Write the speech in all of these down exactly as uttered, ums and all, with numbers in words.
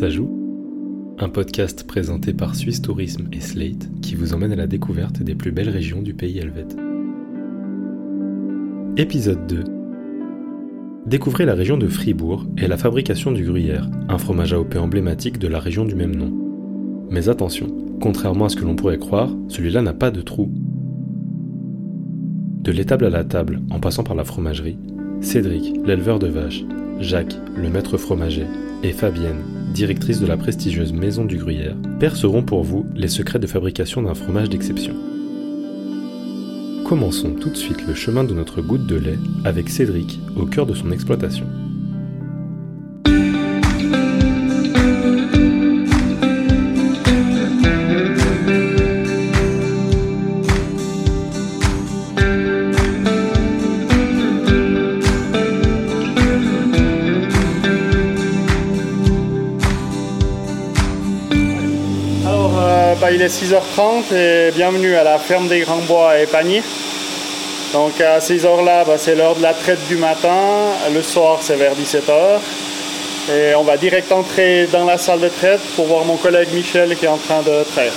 Ça joue, un podcast présenté par Suisse Tourisme et Slate qui vous emmène à la découverte des plus belles régions du pays helvète. Épisode deux. Découvrez la région de Fribourg et la fabrication du Gruyère, un fromage A O P emblématique de la région du même nom. Mais attention, contrairement à ce que l'on pourrait croire, celui-là n'a pas de trou. De l'étable à la table, en passant par la fromagerie, Cédric, l'éleveur de vaches, Jacques, le maître fromager, et Fabienne, directrice de la prestigieuse Maison du Gruyère, perceront pour vous les secrets de fabrication d'un fromage d'exception. Commençons tout de suite le chemin de notre goutte de lait avec Cédric au cœur de son exploitation. Il est six heures trente et bienvenue à la ferme des Grands Bois à Épagny. Donc à ces heures-là, bah, c'est l'heure de la traite du matin. Le soir, c'est vers dix-sept heures. Et on va direct entrer dans la salle de traite pour voir mon collègue Michel qui est en train de traire.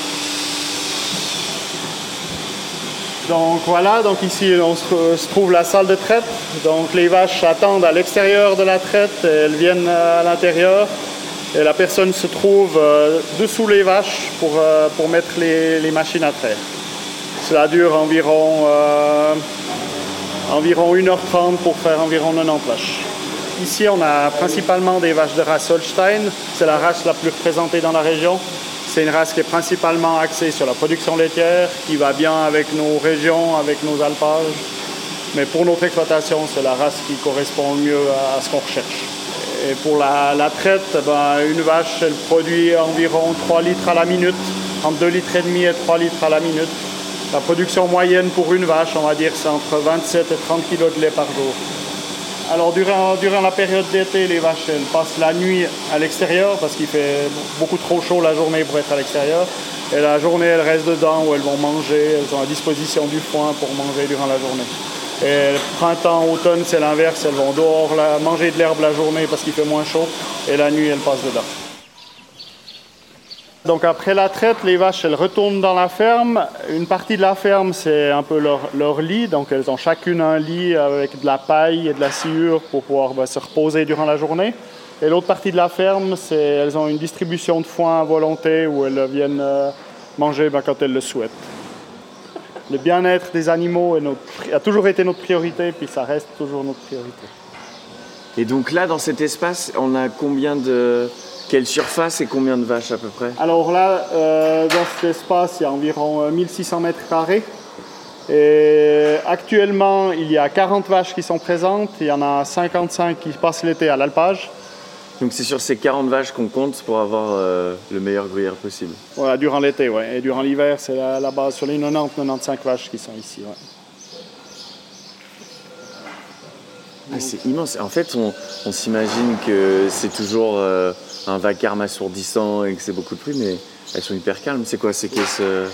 Donc voilà, donc ici on se trouve la salle de traite. Donc les vaches attendent à l'extérieur de la traite, elles viennent à l'intérieur. Et la personne se trouve euh, dessous les vaches pour, euh, pour mettre les, les machines à traire. Cela dure environ, euh, environ une heure trente pour faire environ quatre-vingt-dix vaches. Ici, on a principalement des vaches de race Holstein. C'est la race la plus représentée dans la région. C'est une race qui est principalement axée sur la production laitière, qui va bien avec nos régions, avec nos alpages. Mais pour notre exploitation, c'est la race qui correspond mieux à, à ce qu'on recherche. Et pour la, la traite, ben, une vache, elle produit environ trois litres à la minute, entre deux litres et demi et trois litres à la minute. La production moyenne pour une vache, on va dire, c'est entre vingt-sept et trente kilos de lait par jour. Alors durant, durant la période d'été, les vaches, elles passent la nuit à l'extérieur parce qu'il fait beaucoup trop chaud la journée pour être à l'extérieur. Et la journée, elles restent dedans où elles vont manger, elles ont à disposition du foin pour manger durant la journée. Et printemps, automne, c'est l'inverse, elles vont dehors là, manger de l'herbe la journée parce qu'il fait moins chaud et la nuit, elles passent dedans. Donc après la traite, les vaches, elles retournent dans la ferme. Une partie de la ferme, c'est un peu leur, leur lit, donc elles ont chacune un lit avec de la paille et de la sciure pour pouvoir bah, se reposer durant la journée. Et l'autre partie de la ferme, c'est elles ont une distribution de foin à volonté où elles viennent euh, manger bah, quand elles le souhaitent. Le bien-être des animaux est notre, a toujours été notre priorité, puis ça reste toujours notre priorité. Et donc là, dans cet espace, on a combien de... Quelle surface et combien de vaches à peu près? Alors là, euh, dans cet espace, il y a environ mille six cents mètres carrés. Et actuellement, il y a quarante vaches qui sont présentes. Il y en a cinquante-cinq qui passent l'été à l'alpage. Donc c'est sur ces quarante vaches qu'on compte pour avoir euh, le meilleur gruyère possible. Voilà, durant l'été, ouais. Et durant l'hiver, c'est la, la base sur les quatre-vingt-dix, quatre-vingt-quinze vaches qui sont ici, ouais. Ah, c'est immense. En fait, on, on s'imagine que c'est toujours euh, un vacarme assourdissant et que c'est beaucoup de pluie, mais elles sont hyper calmes. C'est quoi? C'est qu'elles se,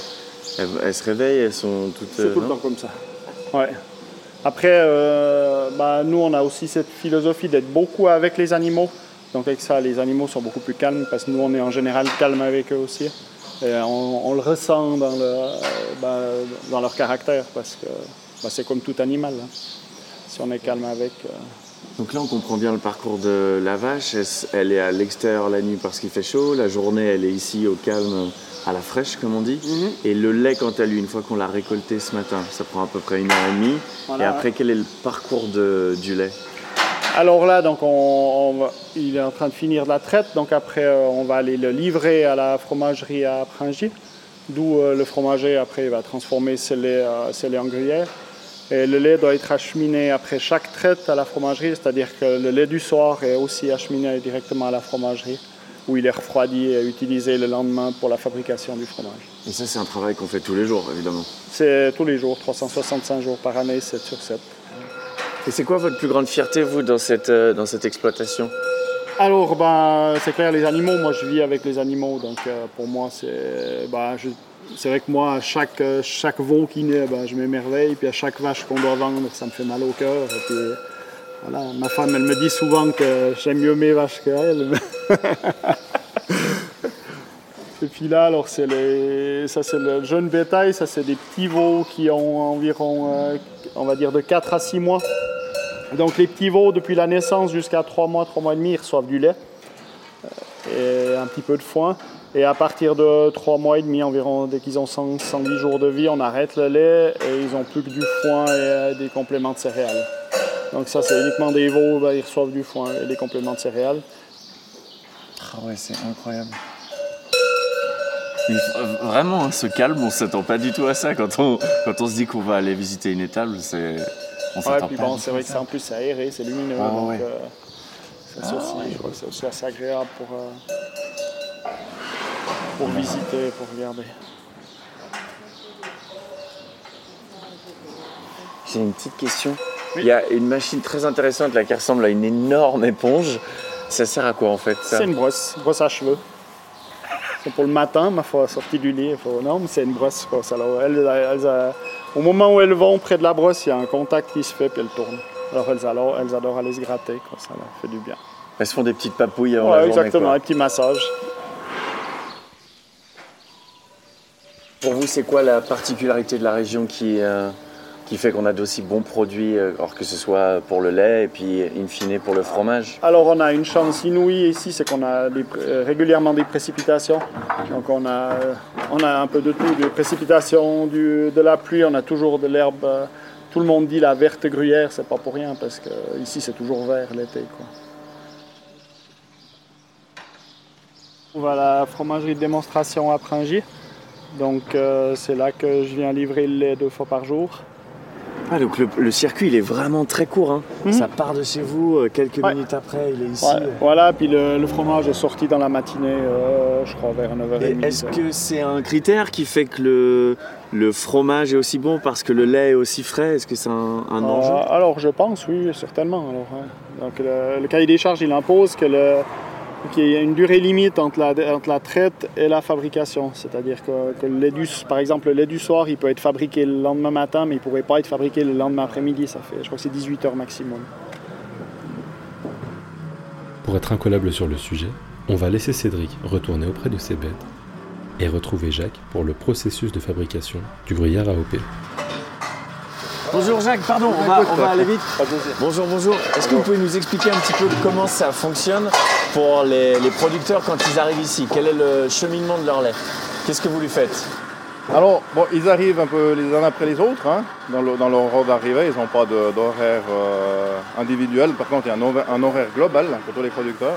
elles, elles se réveillent, elles sont toutes... C'est euh, tout le temps comme ça, ouais. Après, euh, bah, nous, on a aussi cette philosophie d'être beaucoup avec les animaux. Donc avec ça, les animaux sont beaucoup plus calmes parce que nous, on est en général calme avec eux aussi. Et on, on le ressent dans, le, bah, dans leur caractère parce que bah, c'est comme tout animal, hein. Si on est calme avec... Euh... Donc là, on comprend bien le parcours de la vache. Elle est à l'extérieur la nuit parce qu'il fait chaud. La journée, elle est ici au calme, à la fraîche, comme on dit. Mm-hmm. Et le lait, quant à lui, une fois qu'on l'a récolté ce matin, ça prend à peu près une heure et demie. Voilà, et après, ouais. Quel est le parcours de, du lait? Alors là, donc on, on va, il est en train de finir la traite, donc après euh, on va aller le livrer à la fromagerie à Pringy, d'où euh, le fromager après va transformer ce lait, euh, ce lait en gruyère. Et le lait doit être acheminé après chaque traite à la fromagerie, c'est-à-dire que le lait du soir est aussi acheminé directement à la fromagerie, où il est refroidi et utilisé le lendemain pour la fabrication du fromage. Et ça, c'est un travail qu'on fait tous les jours, évidemment. C'est tous les jours, trois cent soixante-cinq jours par année, sept sur sept. Et c'est quoi votre plus grande fierté, vous, dans cette, euh, dans cette exploitation? Alors, ben, c'est clair, les animaux, moi je vis avec les animaux, donc euh, pour moi, c'est, ben, je, c'est vrai que moi, à chaque, chaque veau qui naît, ben, je m'émerveille, puis à chaque vache qu'on doit vendre, ça me fait mal au cœur. Et puis, voilà, ma femme, elle me dit souvent que j'aime mieux mes vaches qu'elles. Et puis là, alors c'est les... ça c'est le jeune bétail, ça c'est des petits veaux qui ont environ, euh, on va dire, de quatre à six mois. Donc les petits veaux, depuis la naissance jusqu'à trois mois, trois mois et demi, ils reçoivent du lait et un petit peu de foin. Et à partir de trois mois et demi environ, dès qu'ils ont cent, cent dix jours de vie, on arrête le lait et ils n'ont plus que du foin et des compléments de céréales. Donc ça, c'est uniquement des veaux, ben, ils reçoivent du foin et des compléments de céréales. Ah ouais, c'est incroyable. Mais vraiment, hein, ce calme, on ne s'attend pas du tout à ça. Quand on, quand on se dit qu'on va aller visiter une étable, c'est... on s'attend ouais, pas puis bon, c'est vrai que c'est en plus c'est aéré, c'est lumineux, ah, donc ouais. euh, c'est, ah, aussi, ouais. je crois que c'est aussi assez agréable pour, euh, pour ouais. visiter, pour regarder. J'ai une petite question. Oui. Il y a une machine très intéressante là qui ressemble à une énorme éponge. Ça sert à quoi en fait ça? C'est une brosse, une brosse à cheveux. C'est pour le matin, ma foi, sortie du lit, faut... non, mais c'est une brosse. Quoi. Alors, elle, elle, elle, elle... Au moment où elles vont près de la brosse, il y a un contact qui se fait puis elles tournent. Alors elles adorent, elles adorent aller se gratter, quoi. Ça leur fait du bien. Elles se font des petites papouilles avant ouais, la journée. Exactement, quoi. Un petit massage. Pour vous, c'est quoi la particularité de la région qui, euh, qui fait qu'on a d'aussi bons produits, alors que ce soit pour le lait et puis in fine pour le fromage? Alors on a une chance inouïe ici, c'est qu'on a des, régulièrement des précipitations. Donc on a... On a un peu de tout, des précipitations, du, de la pluie, on a toujours de l'herbe. Tout le monde dit la verte gruyère, c'est pas pour rien parce qu'ici c'est toujours vert l'été. Quoi. On va à la fromagerie de démonstration à Pringy. Donc euh, c'est là que je viens livrer le lait deux fois par jour. Ah, donc le, le circuit il est vraiment très court, hein. Mmh. Ça part de chez vous, euh, quelques ouais. minutes après il est ici. Ouais. Voilà, puis le, le fromage est sorti dans la matinée, euh, je crois vers neuf heures trente. Et est-ce que c'est un critère qui fait que le, le fromage est aussi bon parce que le lait est aussi frais? Est-ce que c'est un, un euh, enjeu? Alors je pense, oui, certainement. Alors, hein. Donc, le, le cahier des charges il impose que le... qu'il y a une durée limite entre la, entre la traite et la fabrication. C'est-à-dire que, que le lait du, par exemple, le lait du soir, il peut être fabriqué le lendemain matin, mais il ne pourrait pas être fabriqué le lendemain après-midi. Ça fait, je crois que c'est dix-huit heures maximum. Pour être incollable sur le sujet, on va laisser Cédric retourner auprès de ses bêtes et retrouver Jacques pour le processus de fabrication du gruyère A O P. Bonjour Jacques, pardon, on va, on va aller vite. Bonjour, bonjour. Est-ce que vous pouvez nous expliquer un petit peu comment ça fonctionne pour les, les producteurs quand ils arrivent ici? Quel est le cheminement de leur lait? Qu'est-ce que vous lui faites? Alors, bon, ils arrivent un peu les uns après les autres, hein, dans, le, dans leur ordre d'arrivée. Ils n'ont pas de, d'horaire euh, individuel. Par contre, il y a un horaire, un horaire global pour tous les producteurs.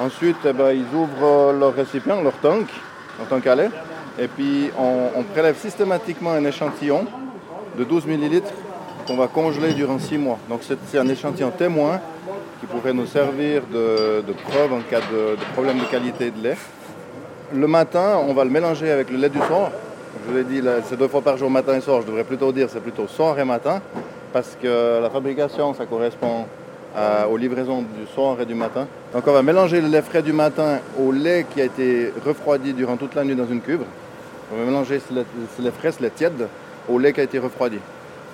Ensuite, eh ben, ils ouvrent leur récipient, leur tank, leur tank à lait. Et puis, on, on prélève systématiquement un échantillon de douze millilitres qu'on va congeler durant six mois. Donc c'est, c'est un échantillon témoin qui pourrait nous servir de, de preuve en cas de, de problème de qualité de lait. Le matin, on va le mélanger avec le lait du soir. Je vous l'ai dit, là, c'est deux fois par jour, matin et soir. Je devrais plutôt dire c'est plutôt soir et matin parce que la fabrication, ça correspond à, aux livraisons du soir et du matin. Donc on va mélanger le lait frais du matin au lait qui a été refroidi durant toute la nuit dans une cuve. On va mélanger ce lait, ce lait frais, ce lait tiède, au lait qui a été refroidi.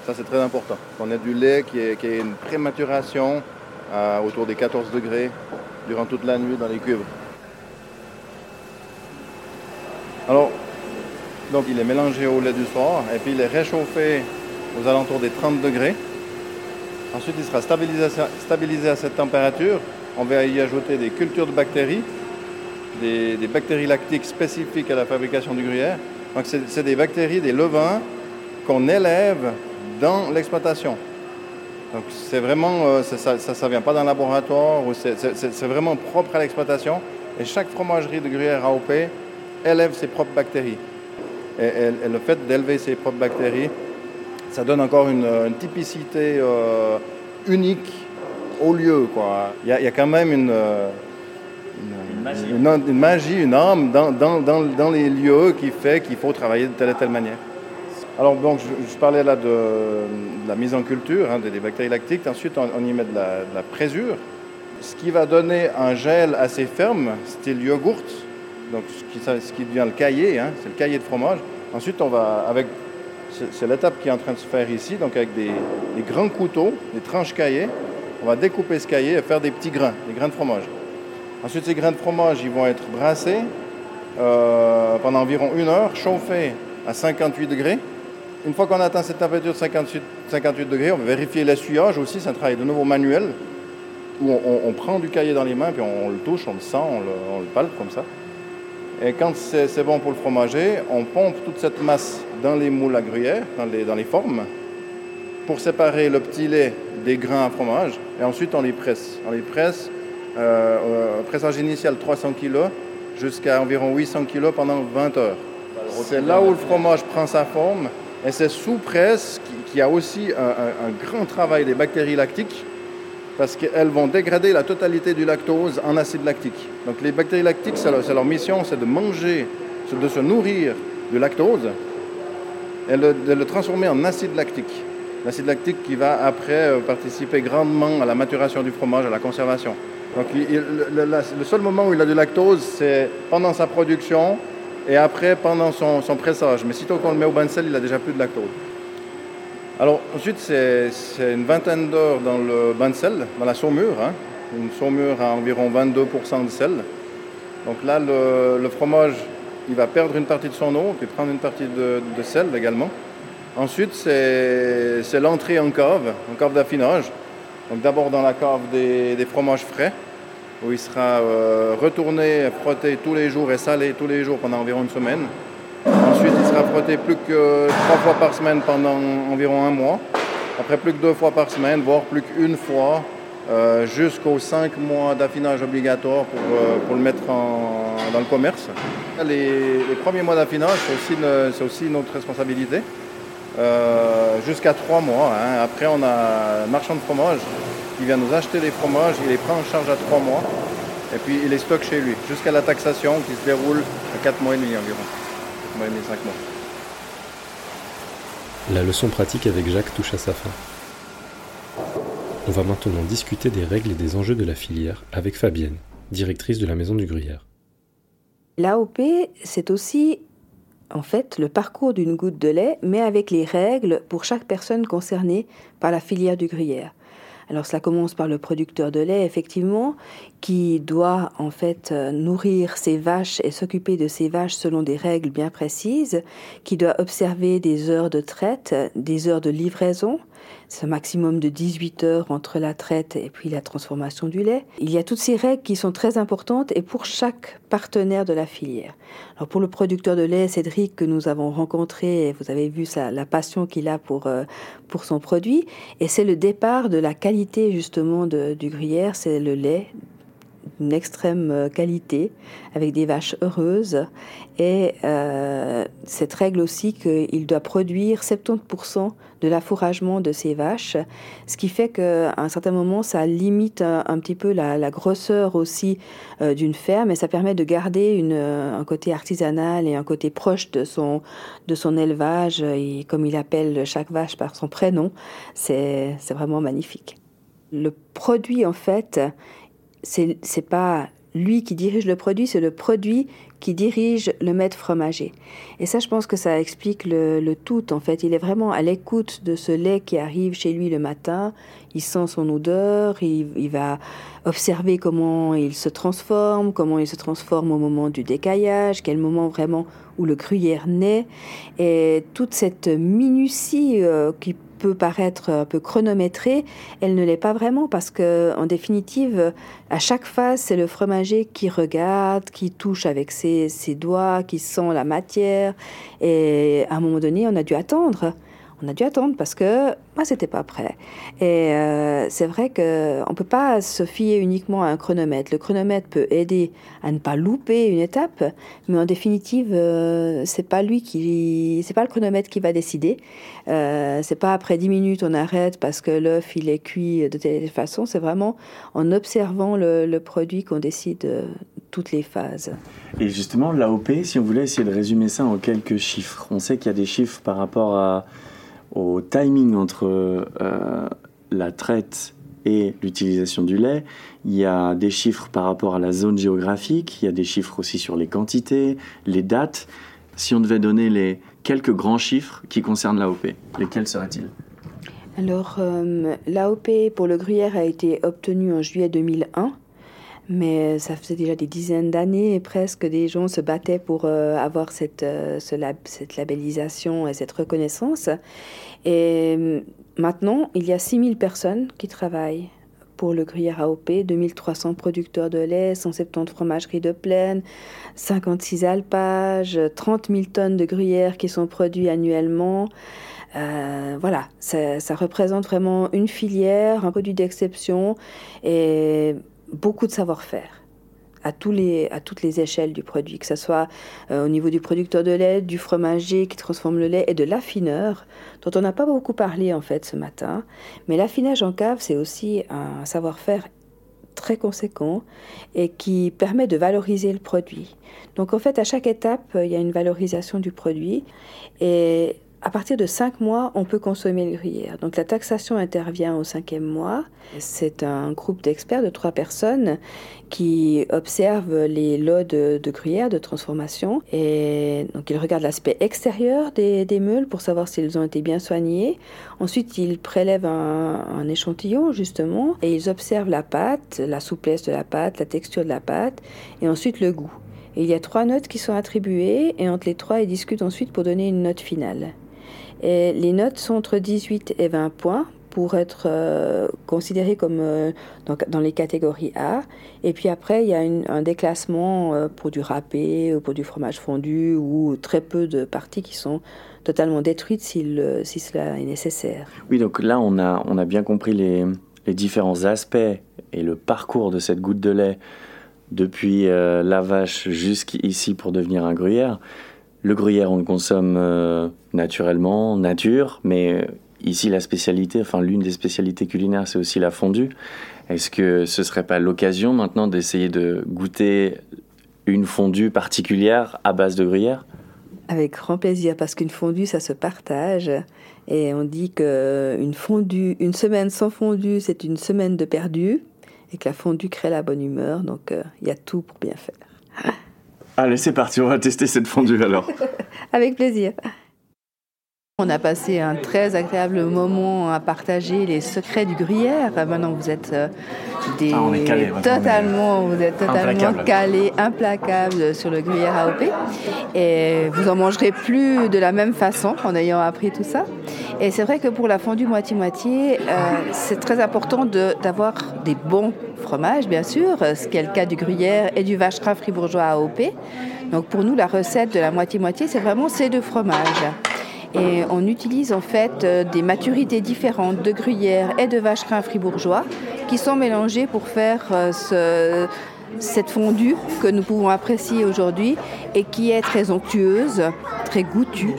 Ça, c'est très important. On a du lait qui est, qui est une prématuration euh, autour des quatorze degrés durant toute la nuit dans les cuves. Alors, donc il est mélangé au lait du soir et puis il est réchauffé aux alentours des trente degrés. Ensuite, il sera stabilisé, stabilisé à cette température. On va y ajouter des cultures de bactéries, des, des bactéries lactiques spécifiques à la fabrication du gruyère. Donc, c'est, c'est des bactéries, des levains qu'on élève dans l'exploitation. Donc c'est vraiment, euh, c'est, ça ne vient pas d'un laboratoire, ou c'est, c'est, c'est vraiment propre à l'exploitation. Et chaque fromagerie de gruyère A O P élève ses propres bactéries. Et, et, et le fait d'élever ses propres bactéries, ça donne encore une, une typicité euh, unique au lieu, quoi. Il y a, il y a quand même une... Euh, Une magie. Une, une magie, une âme dans, dans, dans, dans les lieux qui fait qu'il faut travailler de telle et telle manière. Alors donc je, je parlais là de, de la mise en culture, hein, des, des bactéries lactiques. Ensuite on, on y met de la, de la présure, ce qui va donner un gel assez ferme, style yogourt, donc ce qui, ce qui devient le caillé, hein, c'est le caillé de fromage. Ensuite on va avec, c'est, c'est l'étape qui est en train de se faire ici, donc avec des, des grands couteaux, des tranches caillées, on va découper ce caillé et faire des petits grains, des grains de fromage. Ensuite, ces grains de fromage, ils vont être brassés euh, pendant environ une heure, chauffé à cinquante-huit degrés. Une fois qu'on a atteint cette température de cinquante-huit degrés, on va vérifier l'essuyage aussi. C'est un travail de nouveau manuel où on, on, on prend du caillé dans les mains, puis on, on le touche, on le sent, on le, on le palpe comme ça. Et quand c'est, c'est bon pour le fromager, on pompe toute cette masse dans les moules à gruyère, dans les, dans les formes, pour séparer le petit lait des grains à fromage. Et ensuite, on les presse. On les presse, euh, euh, pressage initial trois cents kilos jusqu'à environ huit cents kilos pendant vingt heures. C'est là où le fromage prend sa forme. Et c'est sous presse qu'il y a aussi un, un, un grand travail des bactéries lactiques, parce qu'elles vont dégrader la totalité du lactose en acide lactique. Donc les bactéries lactiques, c'est leur, c'est leur mission, c'est de manger, c'est de se nourrir du lactose et le, de le transformer en acide lactique. L'acide lactique qui va après participer grandement à la maturation du fromage, à la conservation. Donc il, il, le, la, le seul moment où il a du lactose, c'est pendant sa production et après pendant son, son pressage. Mais sitôt qu'on le met au bain de sel, il n'a déjà plus de lactose. Alors ensuite, c'est, c'est une vingtaine d'heures dans le bain de sel, dans la saumure, hein. Une saumure à environ vingt-deux pour cent de sel. Donc là, le, le fromage, il va perdre une partie de son eau, puis prendre une partie de, de sel également. Ensuite, c'est, c'est l'entrée en cave, en cave d'affinage. Donc d'abord dans la cave des, des fromages frais, où il sera euh, retourné, frotté tous les jours et salé tous les jours pendant environ une semaine. Ensuite, il sera frotté plus que trois fois par semaine pendant environ un mois. Après, plus que deux fois par semaine, voire plus qu'une fois, euh, jusqu'aux cinq mois d'affinage obligatoire pour, euh, pour le mettre en, dans le commerce. Les, les premiers mois d'affinage, c'est aussi, une, c'est aussi notre responsabilité. Euh, jusqu'à trois mois. Hein. Après, on a un marchand de fromage qui vient nous acheter les fromages, il les prend en charge à trois mois et puis il les stocke chez lui, jusqu'à la taxation qui se déroule à quatre mois et demi environ. La leçon pratique avec Jacques touche à sa fin. On va maintenant discuter des règles et des enjeux de la filière avec Fabienne, directrice de la Maison du Gruyère. L'A O P, c'est aussi en fait le parcours d'une goutte de lait, mais avec les règles pour chaque personne concernée par la filière du Gruyère. Alors cela commence par le producteur de lait, effectivement, qui doit en fait nourrir ses vaches et s'occuper de ses vaches selon des règles bien précises, qui doit observer des heures de traite, des heures de livraison, c'est un maximum de dix-huit heures entre la traite et puis la transformation du lait. Il y a toutes ces règles qui sont très importantes et pour chaque partenaire de la filière. Alors pour le producteur de lait, Cédric, que nous avons rencontré, vous avez vu sa, la passion qu'il a pour, euh, pour son produit, et c'est le départ de la qualité justement de, du gruyère, c'est le lait d'une extrême qualité, avec des vaches heureuses. Et euh, cette règle aussi qu'il doit produire soixante-dix pour cent de l'affouragement de ses vaches, ce qui fait qu'à un certain moment, ça limite un, un petit peu la, la grosseur aussi euh, d'une ferme, et ça permet de garder une, un côté artisanal et un côté proche de son, de son élevage, et comme il appelle chaque vache par son prénom, c'est, c'est vraiment magnifique. Le produit, en fait, C'est, c'est pas lui qui dirige le produit, c'est le produit qui dirige le maître fromager. Et ça, je pense que ça explique le, le tout, en fait. Il est vraiment à l'écoute de ce lait qui arrive chez lui le matin. Il sent son odeur, il, il va observer comment il se transforme, comment il se transforme au moment du décaillage, quel moment vraiment où le gruyère naît. Et toute cette minutie euh, qui peut paraître un peu chronométrée, elle ne l'est pas vraiment parce que, en définitive, à chaque phase, c'est le fromager qui regarde, qui touche avec ses, ses doigts, qui sent la matière. Et à un moment donné, on a dû attendre. On a dû attendre parce que moi, c'était pas prêt. Et euh, c'est vrai qu'on peut pas se fier uniquement à un chronomètre. Le chronomètre peut aider à ne pas louper une étape, mais en définitive, euh, c'est pas lui qui, c'est pas le chronomètre qui va décider. Euh, c'est pas après dix minutes on arrête parce que l'œuf il est cuit de telle façon. C'est vraiment en observant le, le produit qu'on décide euh, toutes les phases. Et justement, l'A O P, si on voulait essayer de résumer ça en quelques chiffres, on sait qu'il y a des chiffres par rapport à au timing entre euh, la traite et l'utilisation du lait. Il y a des chiffres par rapport à la zone géographique, il y a des chiffres aussi sur les quantités, les dates. Si on devait donner les quelques grands chiffres qui concernent l'A O P, lesquels seraient-ils ? Alors, euh, l'A O P pour le gruyère a été obtenue en juillet deux mille un. Mais ça faisait déjà des dizaines d'années et presque des gens se battaient pour euh, avoir cette, euh, ce lab, cette labellisation et cette reconnaissance. Et euh, maintenant, il y a six mille personnes qui travaillent pour le Gruyère A O P, deux mille trois cents producteurs de lait, cent soixante-dix fromageries de plaine, cinquante-six alpages, trente mille tonnes de gruyère qui sont produits annuellement. Euh, voilà, ça, ça représente vraiment une filière, un produit d'exception et beaucoup de savoir-faire à, tous les, à toutes les échelles du produit, que ce soit euh, au niveau du producteur de lait, du fromager qui transforme le lait et de l'affineur, dont on n'a pas beaucoup parlé en fait ce matin. Mais l'affinage en cave, c'est aussi un savoir-faire très conséquent et qui permet de valoriser le produit. Donc en fait, à chaque étape, il y a une valorisation du produit et à partir de cinq mois, on peut consommer le gruyère. Donc la taxation intervient au cinquième mois. C'est un groupe d'experts de trois personnes qui observent les lots de, de gruyère de transformation. Et donc ils regardent l'aspect extérieur des, des meules pour savoir s'ils ont été bien soignés. Ensuite, ils prélèvent un, un échantillon justement et ils observent la pâte, la souplesse de la pâte, la texture de la pâte et ensuite le goût. Et il y a trois notes qui sont attribuées et entre les trois, ils discutent ensuite pour donner une note finale. Et les notes sont entre dix-huit et vingt points pour être euh, considérées comme euh, dans, dans les catégories A. Et puis après, il y a une, un déclassement euh, pour du râpé ou pour du fromage fondu ou très peu de parties qui sont totalement détruites si, le, si cela est nécessaire. Oui, donc là, on a, on a bien compris les, les différents aspects et le parcours de cette goutte de lait depuis euh, la vache jusqu'ici pour devenir un gruyère. Le gruyère, on le consomme euh, naturellement, nature, mais ici la spécialité, enfin l'une des spécialités culinaires, c'est aussi la fondue. Est-ce que ce ne serait pas l'occasion maintenant d'essayer de goûter une fondue particulière à base de gruyère ? Avec grand plaisir, parce qu'une fondue, ça se partage. Et on dit qu'une fondue, une semaine sans fondue, c'est une semaine de perdu, et que la fondue crée la bonne humeur, donc euh, y a tout pour bien faire. Allez, c'est parti, on va tester cette fondue alors. Avec plaisir. On a passé un très agréable moment à partager les secrets du gruyère. Maintenant, vous êtes des ah, on est calés, totalement, on est... vous êtes totalement implacable. calés, implacables sur le gruyère A O P. Et vous en mangerez plus de la même façon en ayant appris tout ça. Et c'est vrai que pour la fondue moitié-moitié, euh, c'est très important de, d'avoir des bons fromages, bien sûr, ce qui est le cas du gruyère et du vacherin fribourgeois A O P. Donc pour nous, la recette de la moitié-moitié, c'est vraiment ces deux fromages. Et on utilise en fait des maturités différentes de gruyère et de vacherin fribourgeois qui sont mélangées pour faire ce, cette fondue que nous pouvons apprécier aujourd'hui et qui est très onctueuse, très goûtue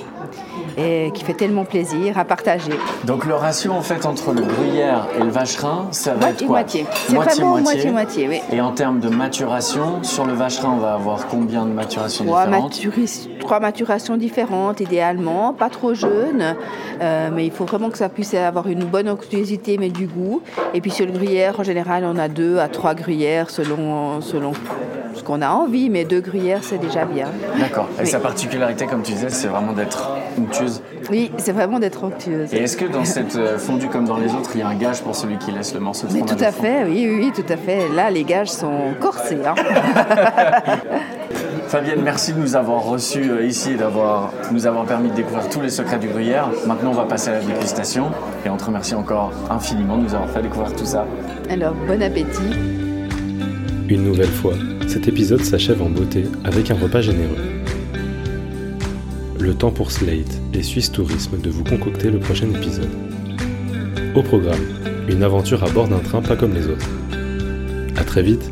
et qui fait tellement plaisir à partager. Donc le ratio en fait entre le gruyère et le vacherin, ça va être quoi ? Moitié. C'est vraiment moitié-moitié, oui. Et en termes de maturation, sur le vacherin, on va avoir combien de maturations trois différentes ? maturi- Trois maturations différentes, idéalement, pas trop jeunes, euh, mais il faut vraiment que ça puisse avoir une bonne onctuosité, mais du goût. Et puis sur le gruyère, en général, on a deux à trois gruyères selon... selon... ce qu'on a envie, mais deux gruyères, c'est déjà bien. D'accord. Et oui. Sa particularité, comme tu disais, c'est vraiment d'être onctueuse. Oui, c'est vraiment d'être onctueuse. Et est-ce que dans cette fondue, comme dans les autres, il y a un gage pour celui qui laisse le morceau de fondue ? Tout à fait, oui, oui, tout à fait. Là, les gages sont corsés. Hein. Fabienne, merci de nous avoir reçus ici et d'avoir nous avoir permis de découvrir tous les secrets du gruyère. Maintenant, on va passer à la dégustation. Et on te remercie encore infiniment de nous avoir fait découvrir tout ça. Alors, bon appétit. Une nouvelle fois, cet épisode s'achève en beauté avec un repas généreux. Le temps pour Slate et Suisse Tourisme de vous concocter le prochain épisode. Au programme, une aventure à bord d'un train pas comme les autres. À très vite.